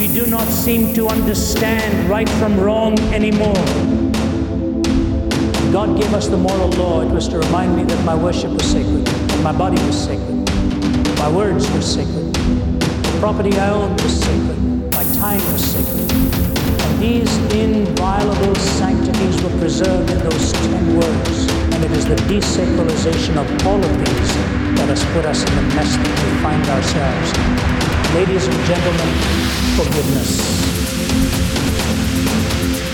we do not seem to understand right from wrong anymore. God gave us the moral law. It was to remind me that my worship was sacred, that my body was sacred, my words were sacred, the property I owned was sacred, my time was sacred. And these inviolable sanctities were preserved in those 10 words. And it is the desacralization of all of these that has put us in the mess that we find ourselves. Ladies and gentlemen, forgiveness.